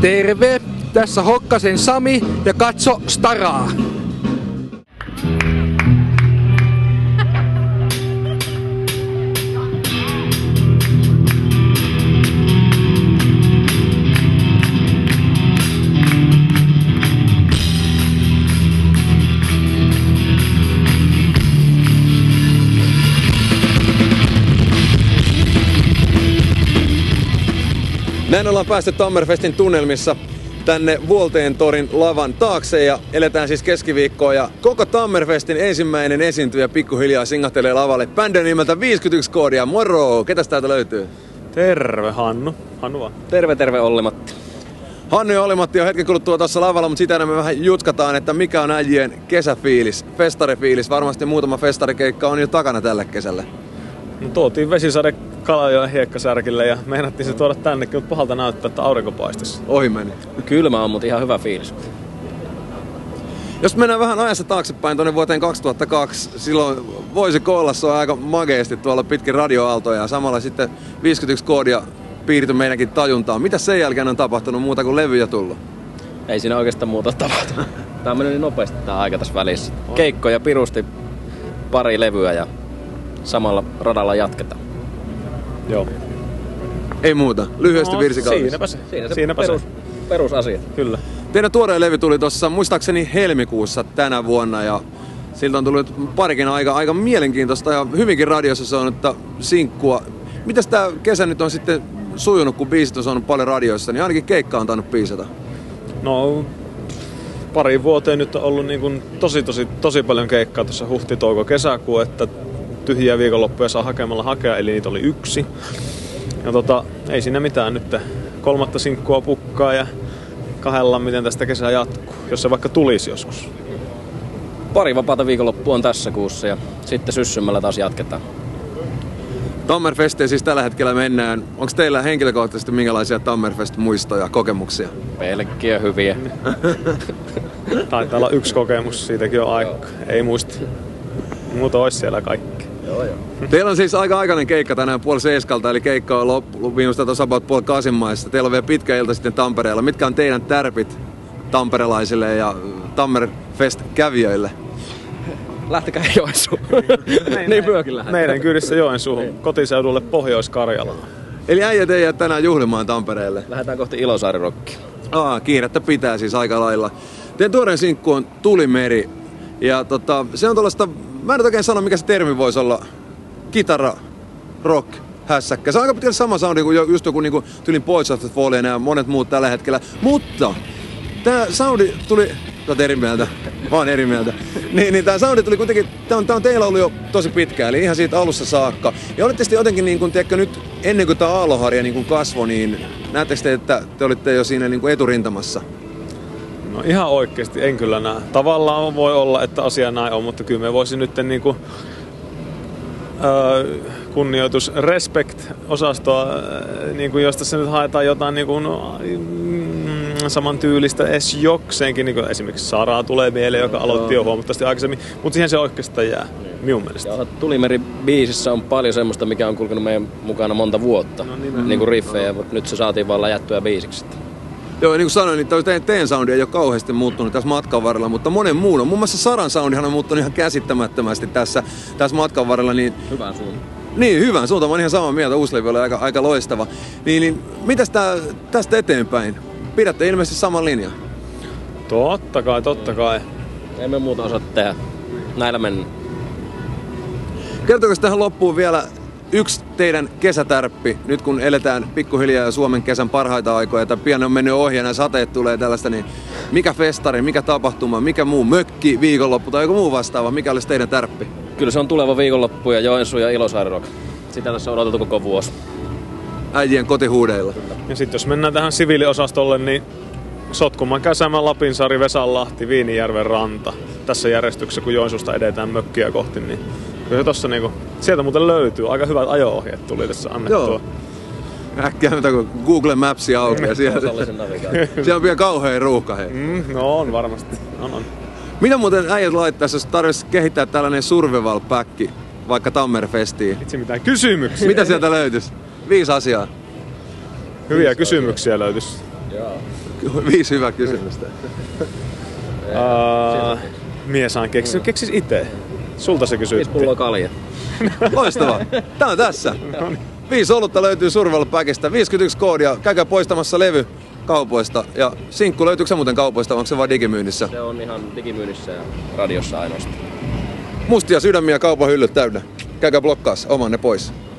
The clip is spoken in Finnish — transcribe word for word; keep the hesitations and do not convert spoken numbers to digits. Terve! Tässä Hokkasen Sami ja katso Staraa! Näin ollaan päästy Tammerfestin tunnelmissa tänne Vuolteen torin lavan taakse ja eletään siis keskiviikkoa ja koko Tammerfestin ensimmäinen esiintyjä pikkuhiljaa singahtelee lavalle. Bändön nimeltä viisikymmentäyksi koodia. Moro! Ketäs täältä löytyy? Terve Hannu. Hannu vaan. Terve terve Olli-Matti. Hannu ja Olli-Matti on hetken kuluttua tuossa lavalla, mutta sitä me vähän jutkataan, että mikä on äijien kesäfiilis, festarifiilis. Varmasti muutama festarikeikka on jo takana tällä kesällä. No tuotiin vesisade Kalajoen hiekkasärkille ja meinattiin se tuoda tännekin, mutta pahalta näyttää, että aurinko paistisi. Ohi meni. Kylmä on, mutta ihan hyvä fiilis. Jos mennään vähän ajassa taaksepäin tuonne vuoteen kaksituhattakaksi, silloin voisiko olla, se on aika mageesti tuolla pitkin radioaaltoja ja samalla sitten viisikymmentäyksi koodia piirtyi meidänkin tajuntaan. Mitä sen jälkeen on tapahtunut muuta kuin levyjä tullut? Ei siinä oikeastaan muuta tapahtunut. Tää on mennyt niin nopeasti tää aika tässä välissä. Keikkoja pirusti, pari levyä ja samalla radalla jatketaan. Joo. Ei muuta. Lyhyesti no, virsikaudessa. Siinäpä se. Siinä se siinäpä perus, se. Perusasia. Kyllä. Teidän tuoreen levy tuli tuossa muistaakseni helmikuussa tänä vuonna ja siltä on tullut parikin aika, aika mielenkiintoista ja hyvinkin radiossa se on, että sinkkua. Mitäs tää kesä nyt on sitten sujunut, kun biisit on saanut paljon radioissa, niin ainakin keikka on tainnut biisata? No, pari vuoteen nyt on ollut niin kun tosi, tosi, tosi paljon keikkaa tuossa huhti-touko-kesäkuun, että tyhjiä viikonloppuja saa hakemalla hakea, eli niitä oli yksi. Ja tota, ei siinä mitään nyt. Kolmatta sinkkua pukkaa ja kahdellaan, miten tästä kesää jatkuu, jos se vaikka tulisi joskus. Pari vapaata viikonloppua on tässä kuussa ja sitten syssymällä taas jatketaan. Tammerfestiin siis tällä hetkellä mennään. Onko teillä henkilökohtaisesti minkälaisia Tammerfest-muistoja, kokemuksia? Pelkkiä hyviä. Taitaa olla yksi kokemus, siitäkin on aika. Ei muista. Muuta olisi siellä kaikki. Joo, joo. Teillä on siis aika aikainen keikka tänään puoli seiskalta, eli keikka on loppu viimeistä tuossa about puoli kasin maissa. Teillä on vielä pitkä ilta sitten Tampereella. Mitkä on teidän tärpit tamperelaisille ja Tammerfest-kävijöille? Lähtekää Joensuuhun. niin myökin meidän kyydissä Joensuuhun, niin. Kotiseudulle Pohjois-Karjalaan. Eli äijät ei jää tänään juhlimaan Tampereelle. Lähdetään kohti Ilosaarirokkiin. Aa, kiirettä pitää siis aika lailla. Teidän tuoreen sinkku on Tulimeri. Ja tota, se on tuollaista... Mä en oikein sano, mikä se termi voisi olla. Kitara, rock, hässäkkä. Se on aika pitkälti sama soundi kuin just joku niin kuin tylin Boys After Fallin ja monet muut tällä hetkellä. Mutta tää soundi tuli... Sä oot eri mieltä. Mä oon eri mieltä. Niin, niin tää soundi tuli kuitenkin... Tää on, tää on teillä ollut jo tosi pitkään, eli ihan siitä alussa saakka. Ja olitte sitten jotenkin niin kuin, tiedätkö nyt, ennen kuin tää aaloharja niin kuin kasvoi, niin näettekö te, että te olitte jo siinä niin kuin eturintamassa? No ihan oikeesti, en kyllä näe. Tavallaan voi olla, että asia näin on, mutta kyllä me voisin nyt niinku, öö, kunnioitus, respect-osastoa, niinku, josta se nyt haetaan jotain niinku, no, mm, samantyylistä edes jokseenkin. Niinku, esimerkiksi Sara tulee mieleen, joka aloitti jo huomattavasti aikaisemmin, mutta siihen se oikeastaan jää, minun mielestä. Ja Tulimeri-biisissä on paljon semmoista, mikä on kulkenut meidän mukana monta vuotta, no, niin, niinku riffejä, mutta nyt se saatiin vaan läjättyä biisiksi. Joo, niin kuin sanoin, niin teidän, teidän soundi ei ole kauheasti muuttunut tässä matkan varrella, mutta monen muun on. Muun muassa Saran soundihan on muuttunut ihan käsittämättömästi tässä, tässä matkan varrella. Niin... Hyvään suuntaan. Niin, hyvään suuntaan. Mä oon ihan samaa mieltä. Uusi levy oli aika, aika loistava. Niin, niin mitäs tää, tästä eteenpäin? Pidätte ilmeisesti saman linjan? Totta kai, totta kai. Ei me muuta osaa tehdä. Näillä mennään. Kertokaa tähän loppuun vielä... Yksi teidän kesätärppi, nyt kun eletään pikkuhiljaa Suomen kesän parhaita aikoja, että pian on mennyt ohi ja nämä sateet tulee tällaista, niin mikä festari, mikä tapahtuma, mikä muu mökki, viikonloppu tai joku muu vastaava, mikä olisi teidän tärppi? Kyllä se on tuleva viikonloppu ja Joensuu ja Ilosaarirock. Sitä tässä on odotettu koko vuosi. Äijien kotihuudeilla. Ja sitten jos mennään tähän siviiliosastolle, niin Sotkuman käsämä, Lapinsaari, Vesanlahti, Viinijärven ranta. Tässä järjestyksessä, kun Joensuusta edetään mökkiä kohti, niin... Kyllä se tossa niinku, sieltä muuten löytyy, aika hyvät ajo-ohjeet tuli tässä annettua. Joo. Äkkiä mitä kun Google Mapsi aukeaa siellä. Siellä on vielä kauheen ruuhka hei. Mm, no on varmasti, on on. Mitä muuten äijät laittaisi, jos tarvitsisi kehittää tällainen survival-päkki, vaikka Tammerfestiin? Itse mitään kysymyksiä. Mitä sieltä löytyisi? Viisi asiaa. Hyviä Viisi kysymyksiä asiaa. löytyisi. Joo. Viisi hyvää kysymystä. uh, Mies on keksinyt. Keksis itse. Sulta se kysytti. Viisi pulloa kalja. Loistavaa. Tää on tässä. Viisi olutta löytyy survival-päkistä. viisikymmentäyksi koodia. Käykää poistamassa levy kaupoista. Ja sinkku, löytyykö se muuten kaupoista, onko se vaan digimyynnissä? Se on ihan digimyynnissä ja radiossa ainoastaan. Mustia sydämiä kaupan hyllyt täynnä. Käykää blokkaassa oman ne pois.